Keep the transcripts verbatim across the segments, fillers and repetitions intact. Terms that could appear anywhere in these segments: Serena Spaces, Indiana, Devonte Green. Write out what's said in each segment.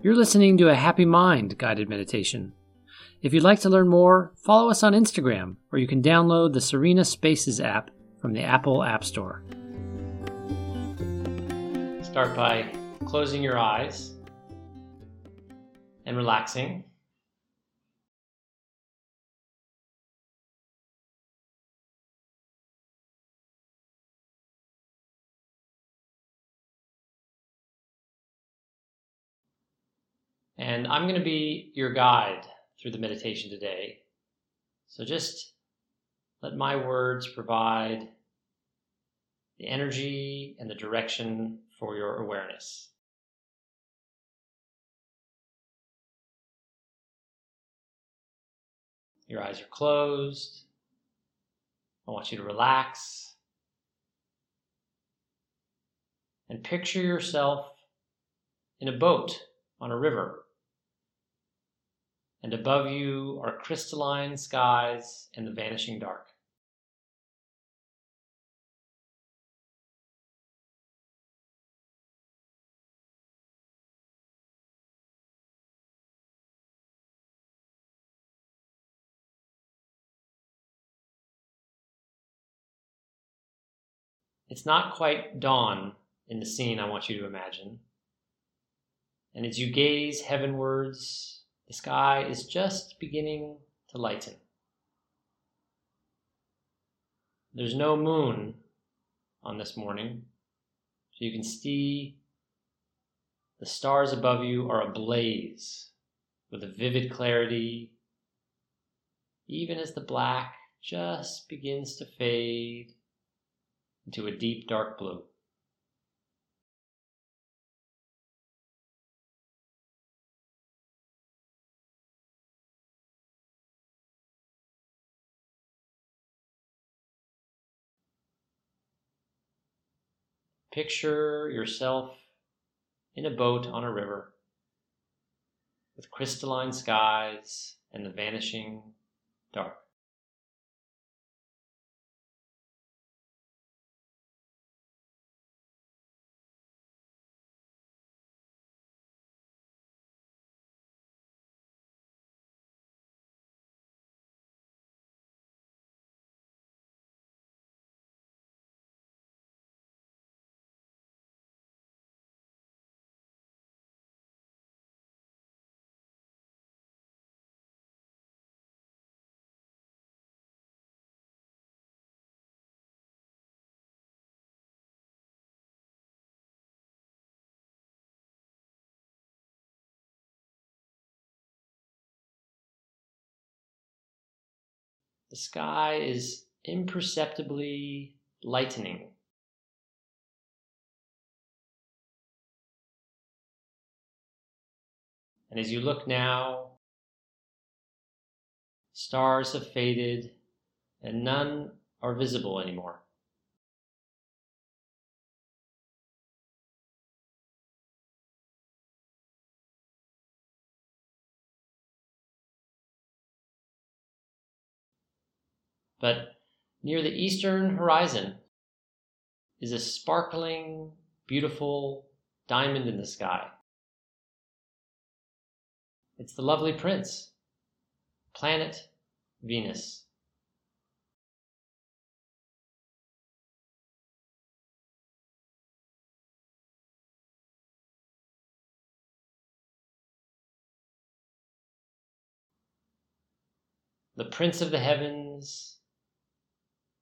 You're listening to a Happy Mind guided meditation. If you'd like to learn more, follow us on Instagram, where you can download the Serena Spaces app from the Apple App Store. Start by closing your eyes and relaxing. And I'm going to be your guide through the meditation today. So just let my words provide the energy and the direction for your awareness. Your eyes are closed. I want you to relax. And picture yourself in a boat on a river. And above you are crystalline skies and the vanishing dark. It's not quite dawn in the scene I want you to imagine. And as you gaze heavenwards, the sky is just beginning to lighten. There's no moon on this morning, so you can see the stars above you are ablaze with a vivid clarity, even as the black just begins to fade into a deep dark blue. Picture yourself in a boat on a river with crystalline skies and the vanishing dark. The sky is imperceptibly lightening. And as you look now, stars have faded and none are visible anymore. But near the eastern horizon is a sparkling, beautiful diamond in the sky. It's the lovely prince, planet Venus. The prince of the heavens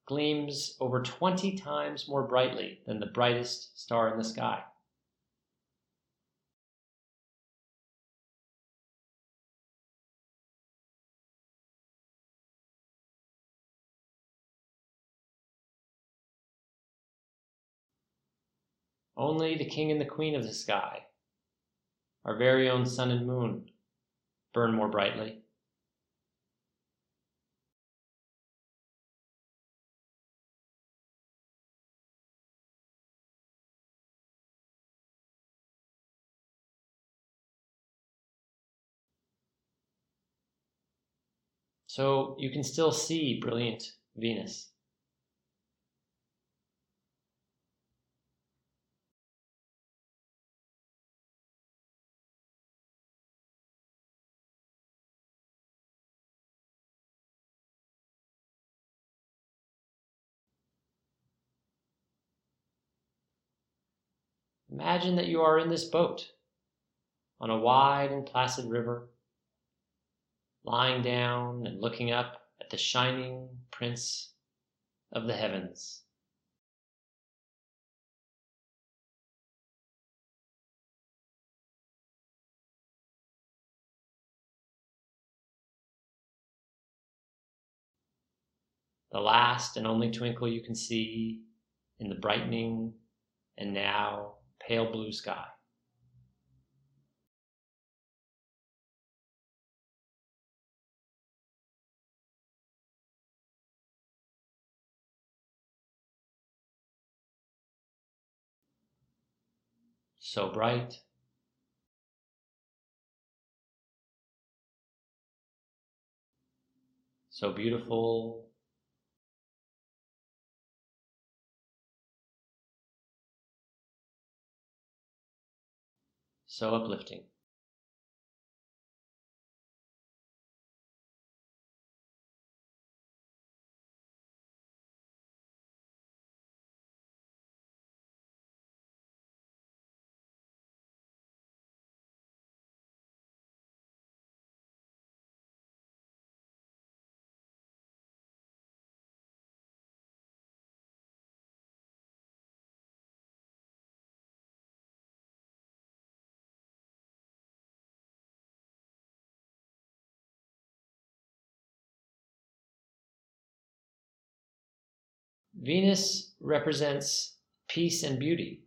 gleams over twenty times more brightly than the brightest star in the sky. Only the king and the queen of the sky, our very own sun and moon, burn more brightly. So you can still see brilliant Venus. Imagine that you are in this boat on a wide and placid river, lying down and looking up at the shining prints of the heavens. The last and only twinkle you can see in the brightening and now pale blue sky. So bright. So beautiful. So uplifting. Venus represents peace and beauty.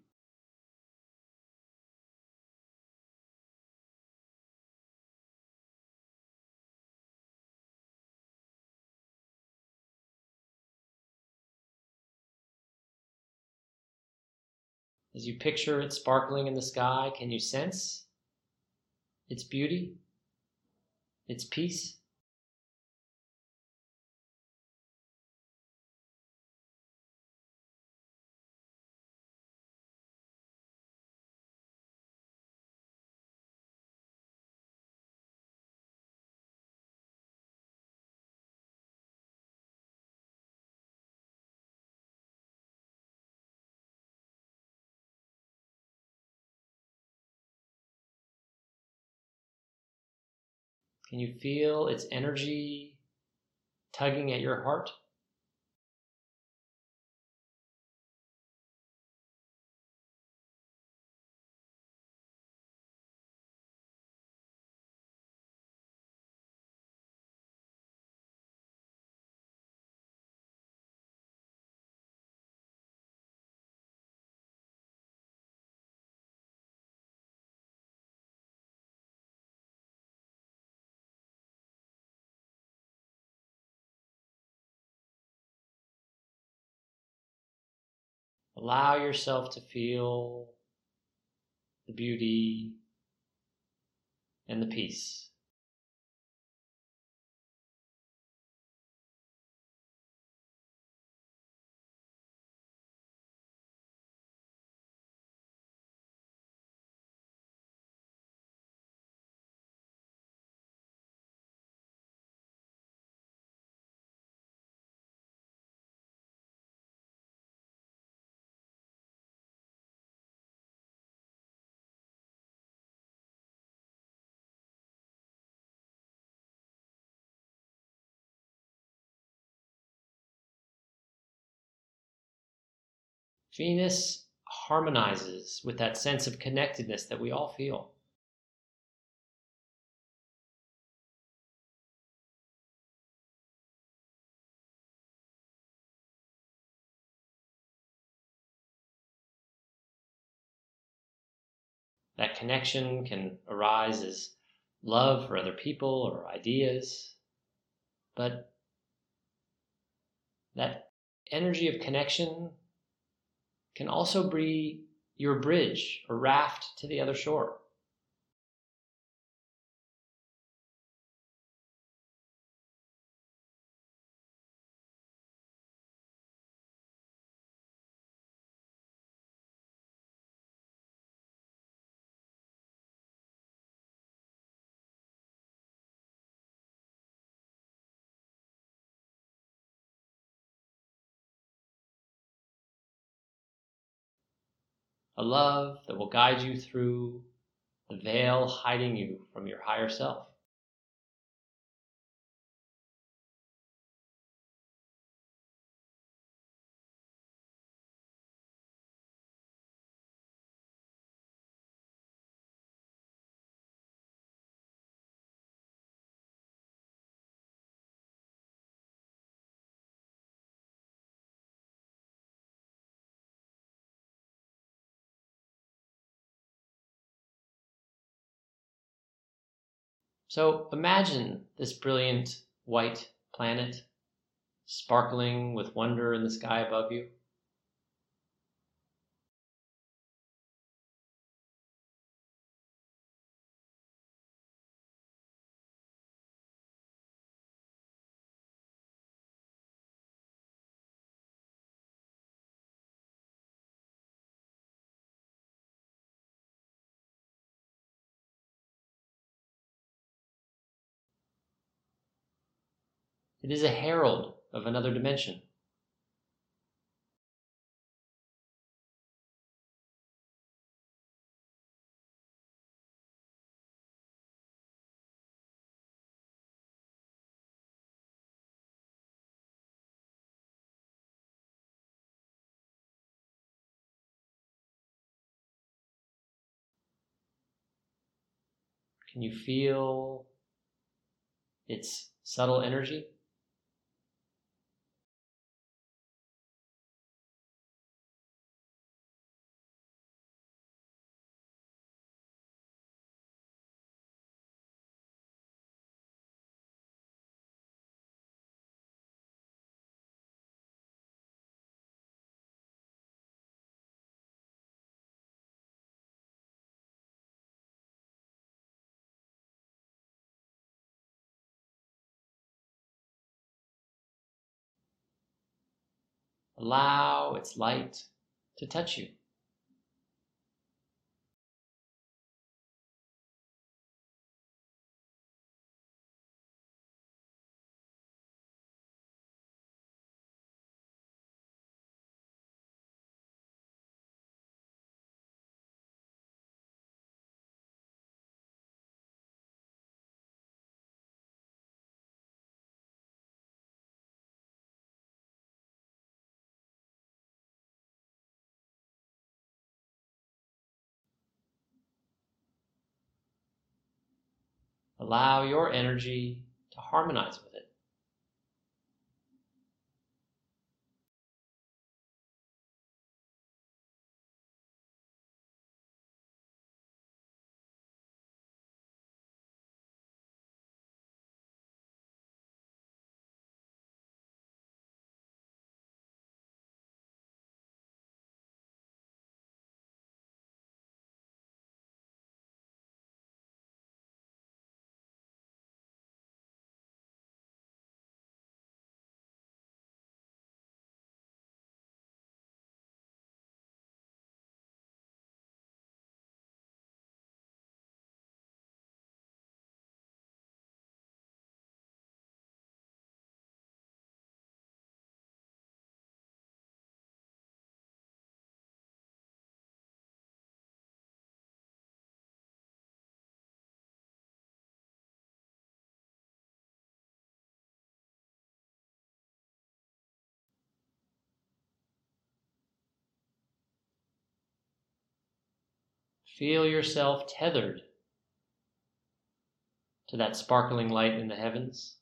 As you picture it sparkling in the sky, can you sense its beauty, its peace? Can you feel its energy tugging at your heart? Allow yourself to feel the beauty and the peace. Venus harmonizes with that sense of connectedness that we all feel. That connection can arise as love for other people or ideas, but that energy of connection can also be your bridge or raft to the other shore. a love that will guide you through the veil hiding you from your higher self. So imagine this brilliant white planet sparkling with wonder in the sky above you. It is a herald of another dimension. Can you feel its subtle energy? Allow its light to touch you. Allow your energy to harmonize with it. Feel yourself tethered to that sparkling light in the heavens.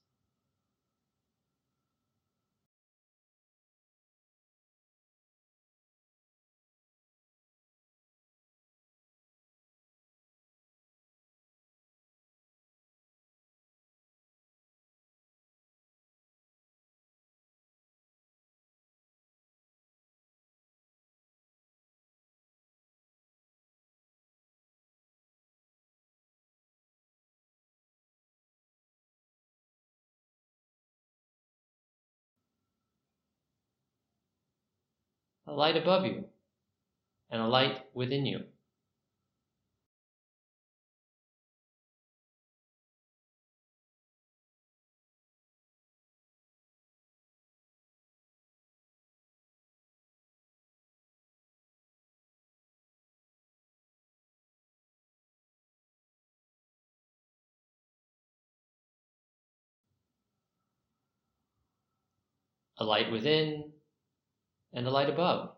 A light above you, and a light within you. a light within, and a light above.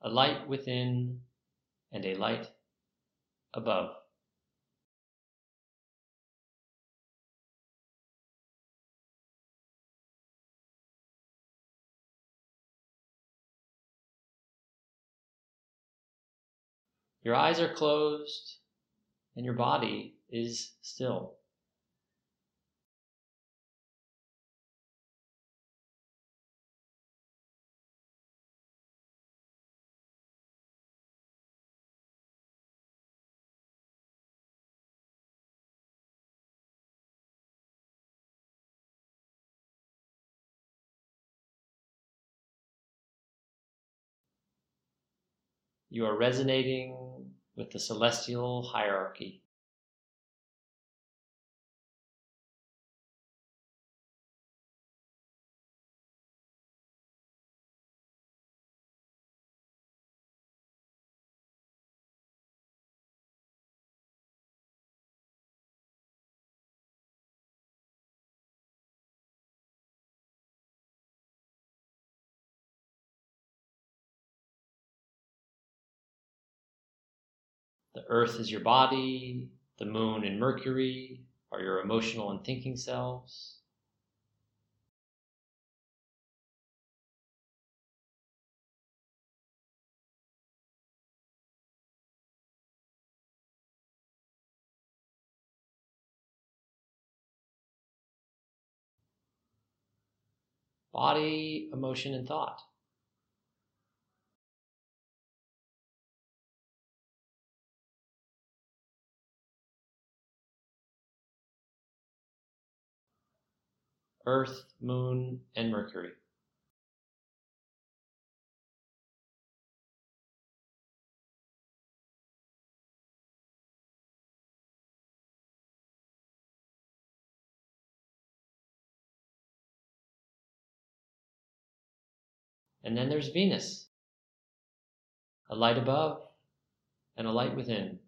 A light within and a light above. Your eyes are closed and your body is still. You are resonating with the celestial hierarchy. The earth is your body, the moon and Mercury are your emotional and thinking selves. Body, emotion, and thought. Earth, Moon, and Mercury. And then there's Venus, a light above and a light within.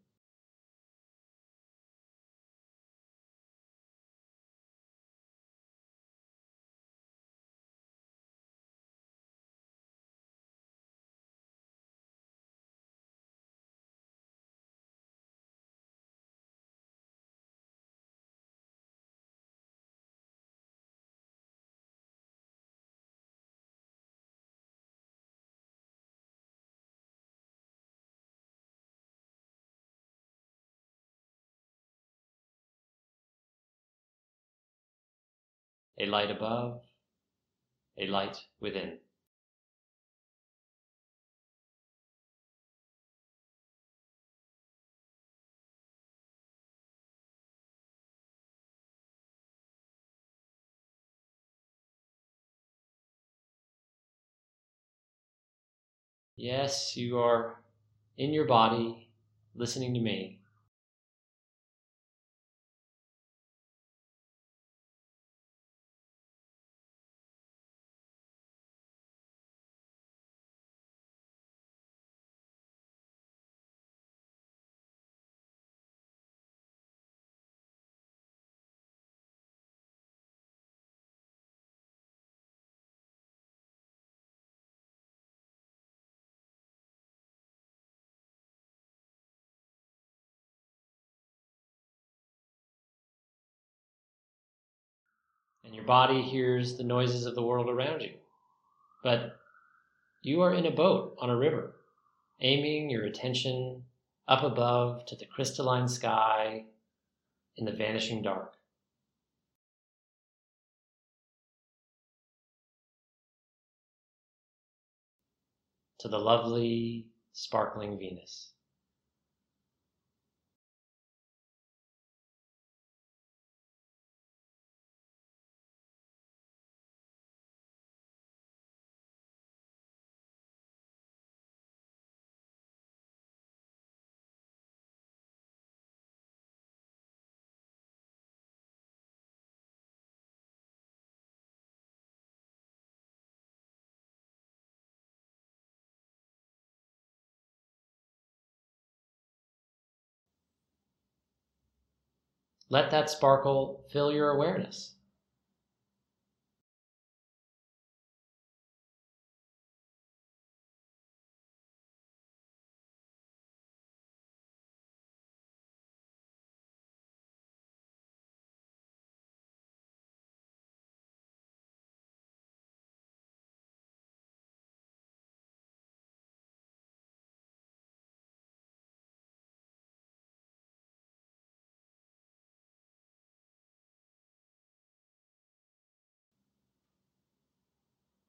A light above, a light within. Yes, you are in your body, listening to me. And your body hears the noises of the world around you. But you are in a boat on a river, aiming your attention up above to the crystalline sky in the vanishing dark. To the lovely, sparkling Venus. Let that sparkle fill your awareness.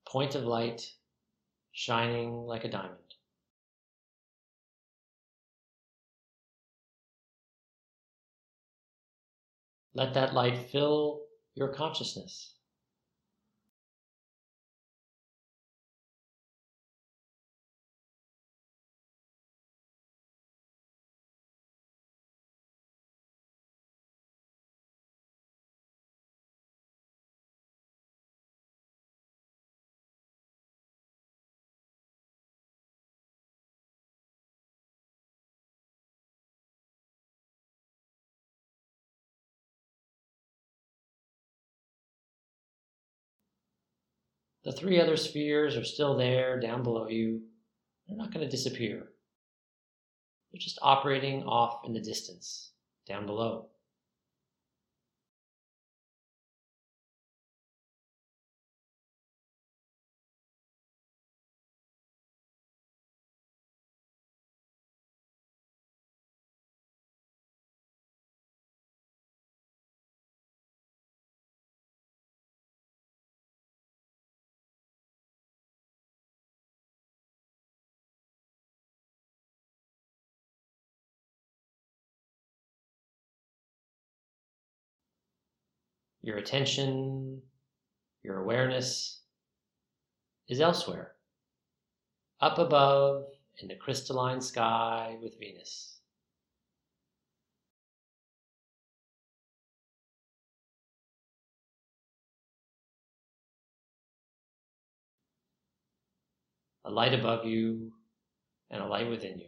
Point of light shining like a diamond. Let that light fill your consciousness. The three other spheres are still there, down below you. They're not going to disappear. They're just operating off in the distance, down below. Your attention, your awareness is elsewhere, up above in the crystalline sky with Venus. A light above you and a light within you.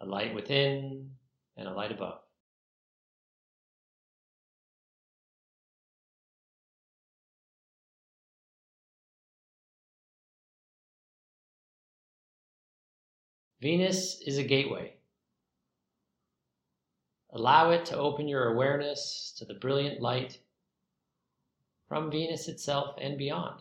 A light within and a light above. Venus is a gateway. Allow it to open your awareness to the brilliant light from Venus itself and beyond.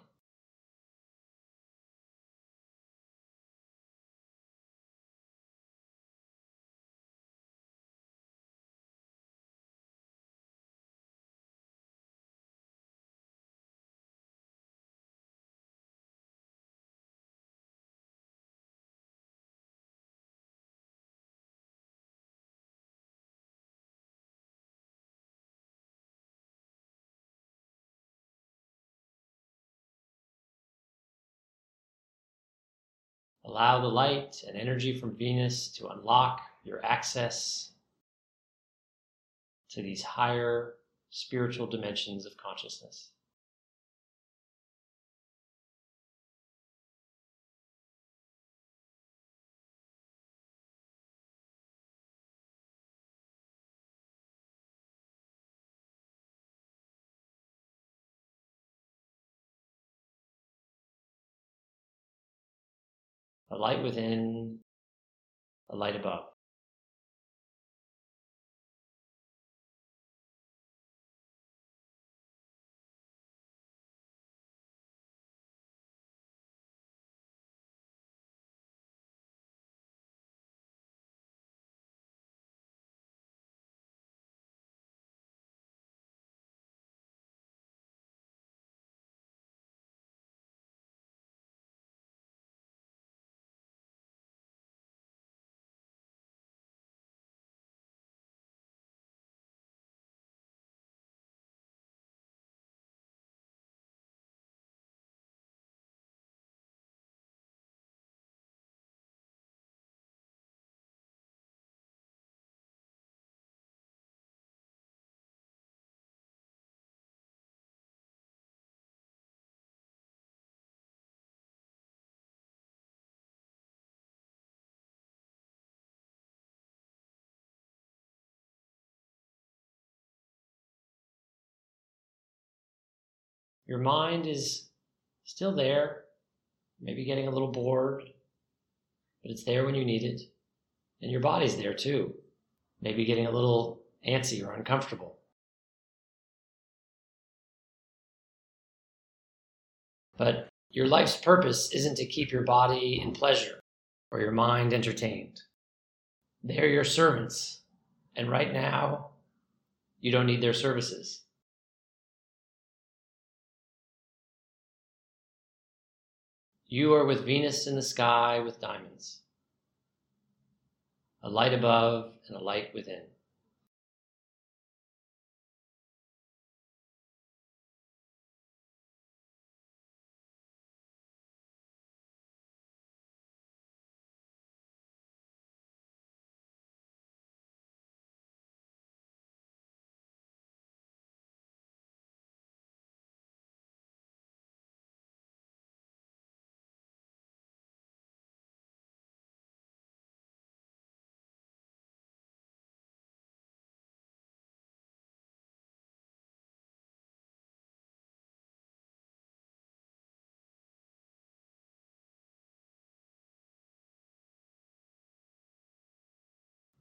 Allow the light and energy from Venus to unlock your access to these higher spiritual dimensions of consciousness. A light within, a light above. Your mind is still there, maybe getting a little bored, but it's there when you need it. And your body's there too, maybe getting a little antsy or uncomfortable. But your life's purpose isn't to keep your body in pleasure or your mind entertained. They're your servants, and right now, you don't need their services. You are with Venus in the sky with diamonds, a light above and a light within.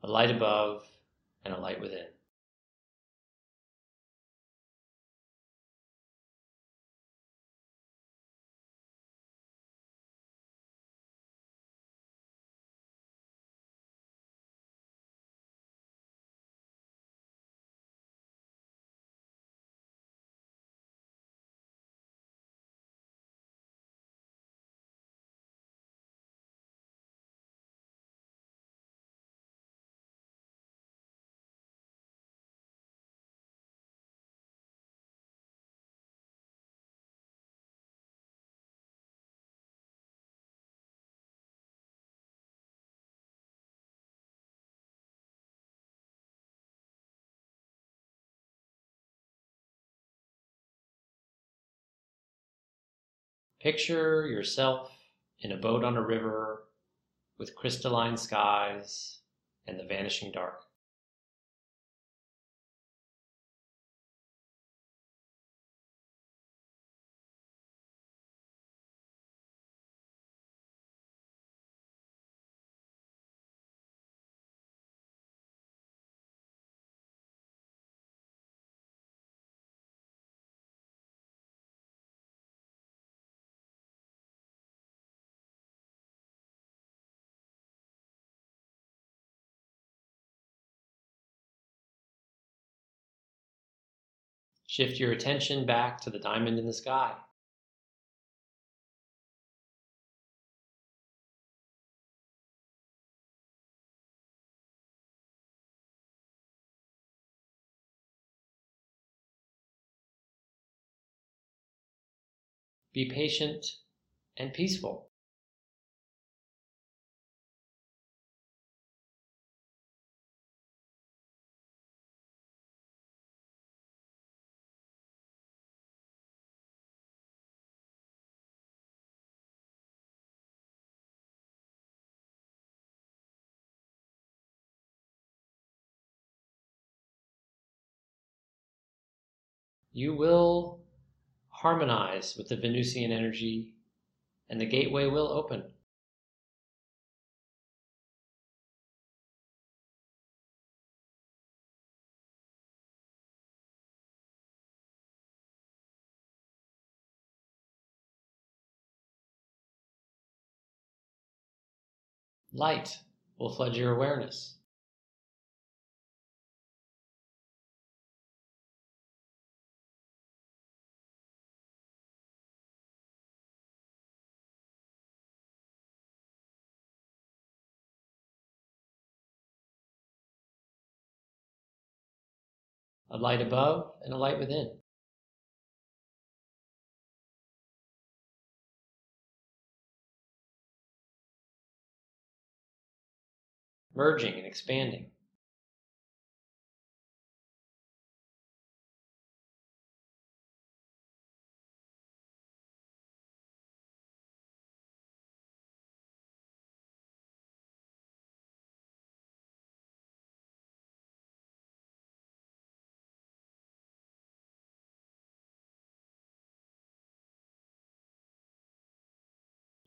A light above and a light within. Picture yourself in a boat on a river with crystalline skies and the vanishing dark. Shift your attention back to the diamond in the sky. Be patient and peaceful. You will harmonize with the Venusian energy, and the gateway will open. Light will flood your awareness. A light above and a light within. Merging and expanding.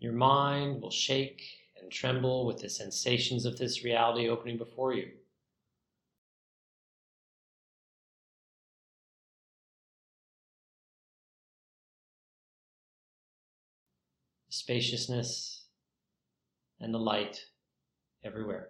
Your mind will shake and tremble with the sensations of this reality opening before you. The spaciousness and the light everywhere.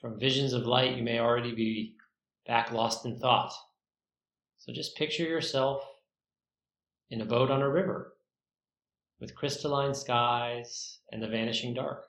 From visions of light, you may already be back lost in thought. So just picture yourself in a boat on a river with crystalline skies and the vanishing dark.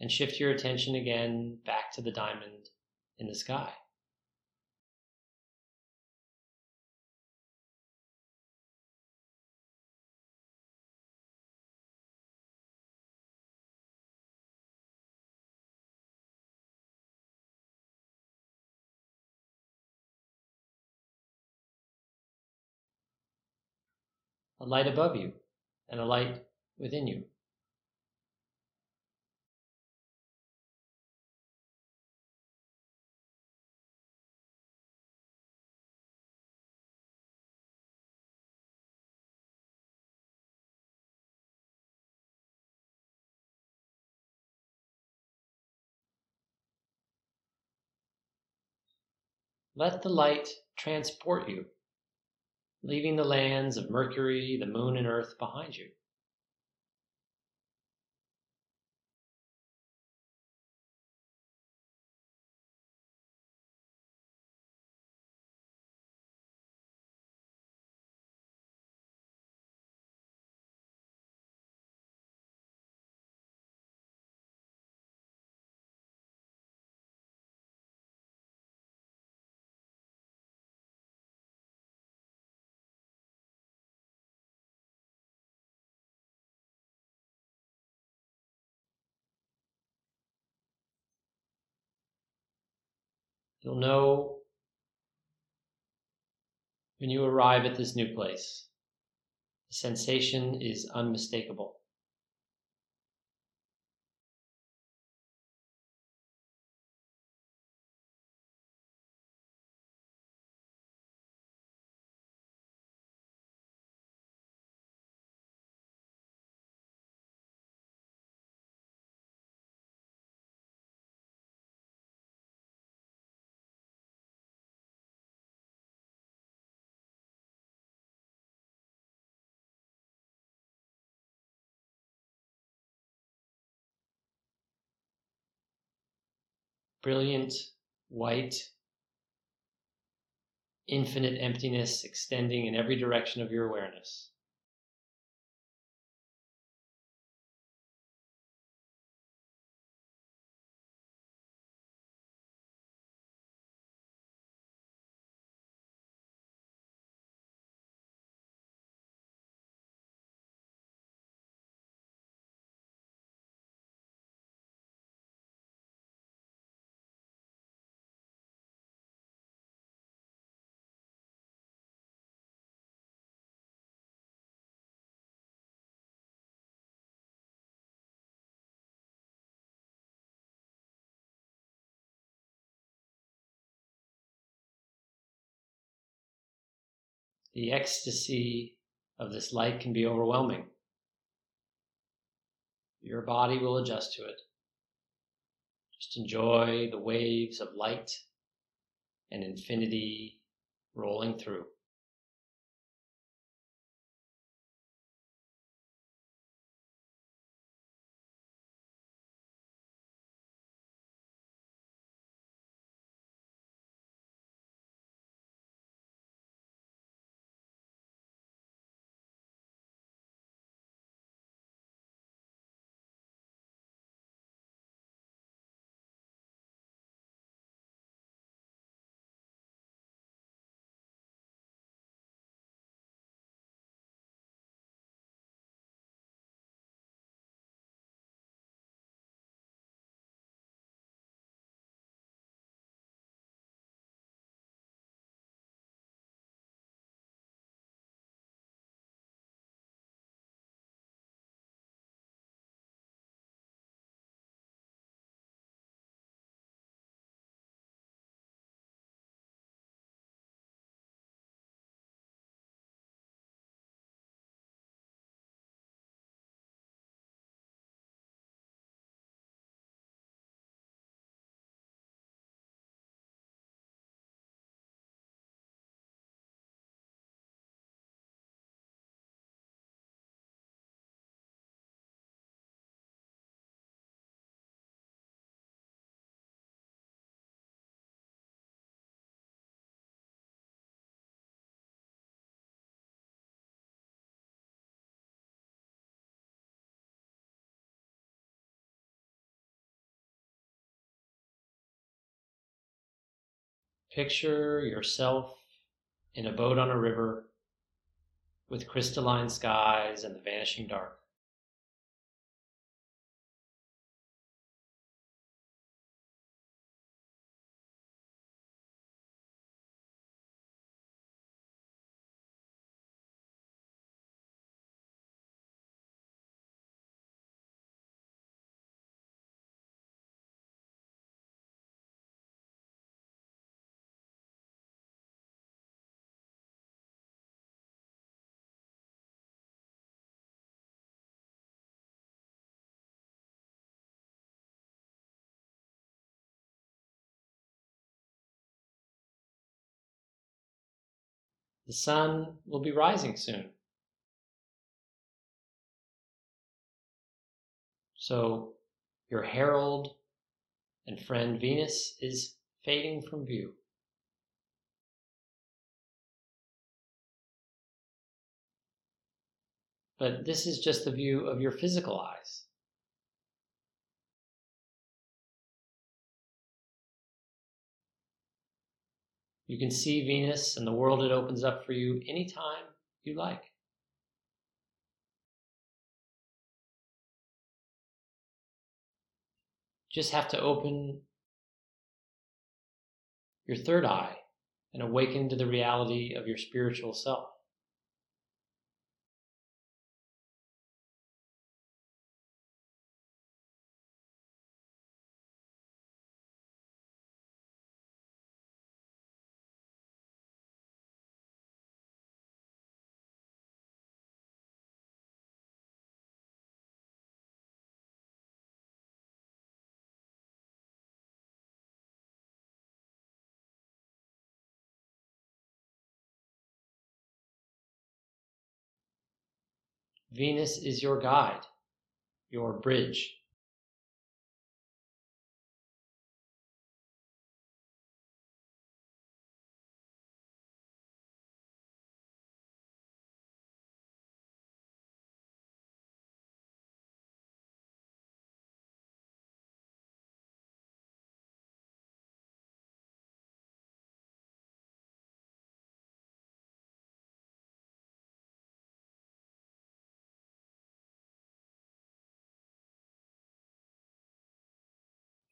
And shift your attention again back to the diamond in the sky. A light above you and a light within you. Let the light transport you, leaving the lands of Mercury, the Moon, and Earth behind you. You'll know when you arrive at this new place. The sensation is unmistakable. brilliant, white, infinite emptiness extending in every direction of your awareness. The ecstasy of this light can be overwhelming. Your body will adjust to it. Just enjoy the waves of light and infinity rolling through. Picture yourself in a boat on a river with crystalline skies and the vanishing dark. The sun will be rising soon. So your herald and friend Venus is fading from view. But this is just the view of your physical eyes. You can see Venus and the world it opens up for you anytime you like. You just have to open your third eye and awaken to the reality of your spiritual self. Venus is your guide, your bridge.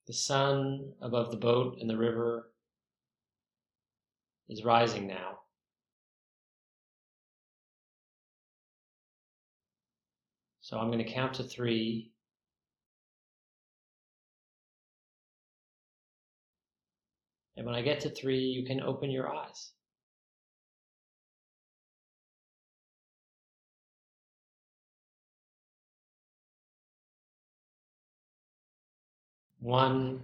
The sun above the boat and the river is rising now. So I'm going to count to three. And when I get to three, you can open your eyes. One,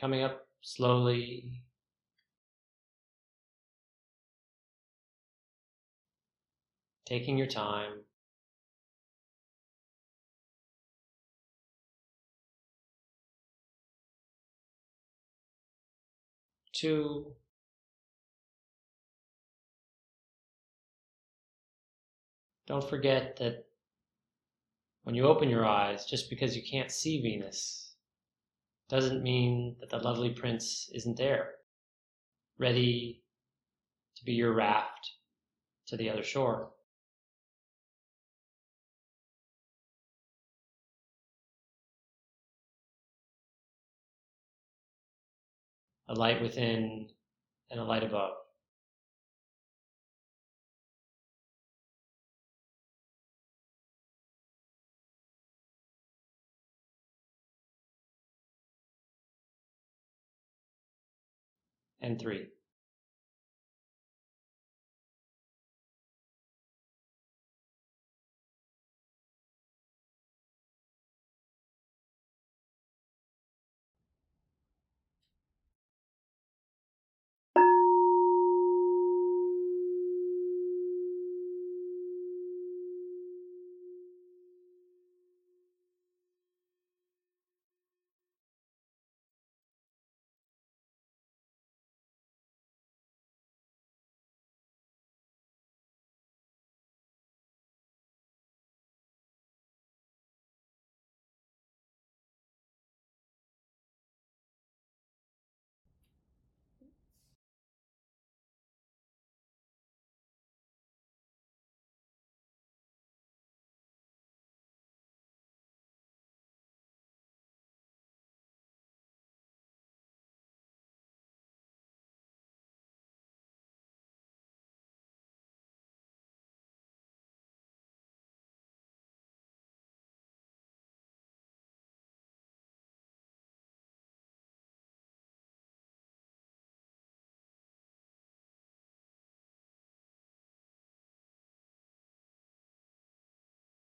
coming up slowly, taking your time. Two, don't forget that when you open your eyes, just because you can't see Venus, doesn't mean that the lovely prince isn't there, ready to be your raft to the other shore. A light within and a light above. And three.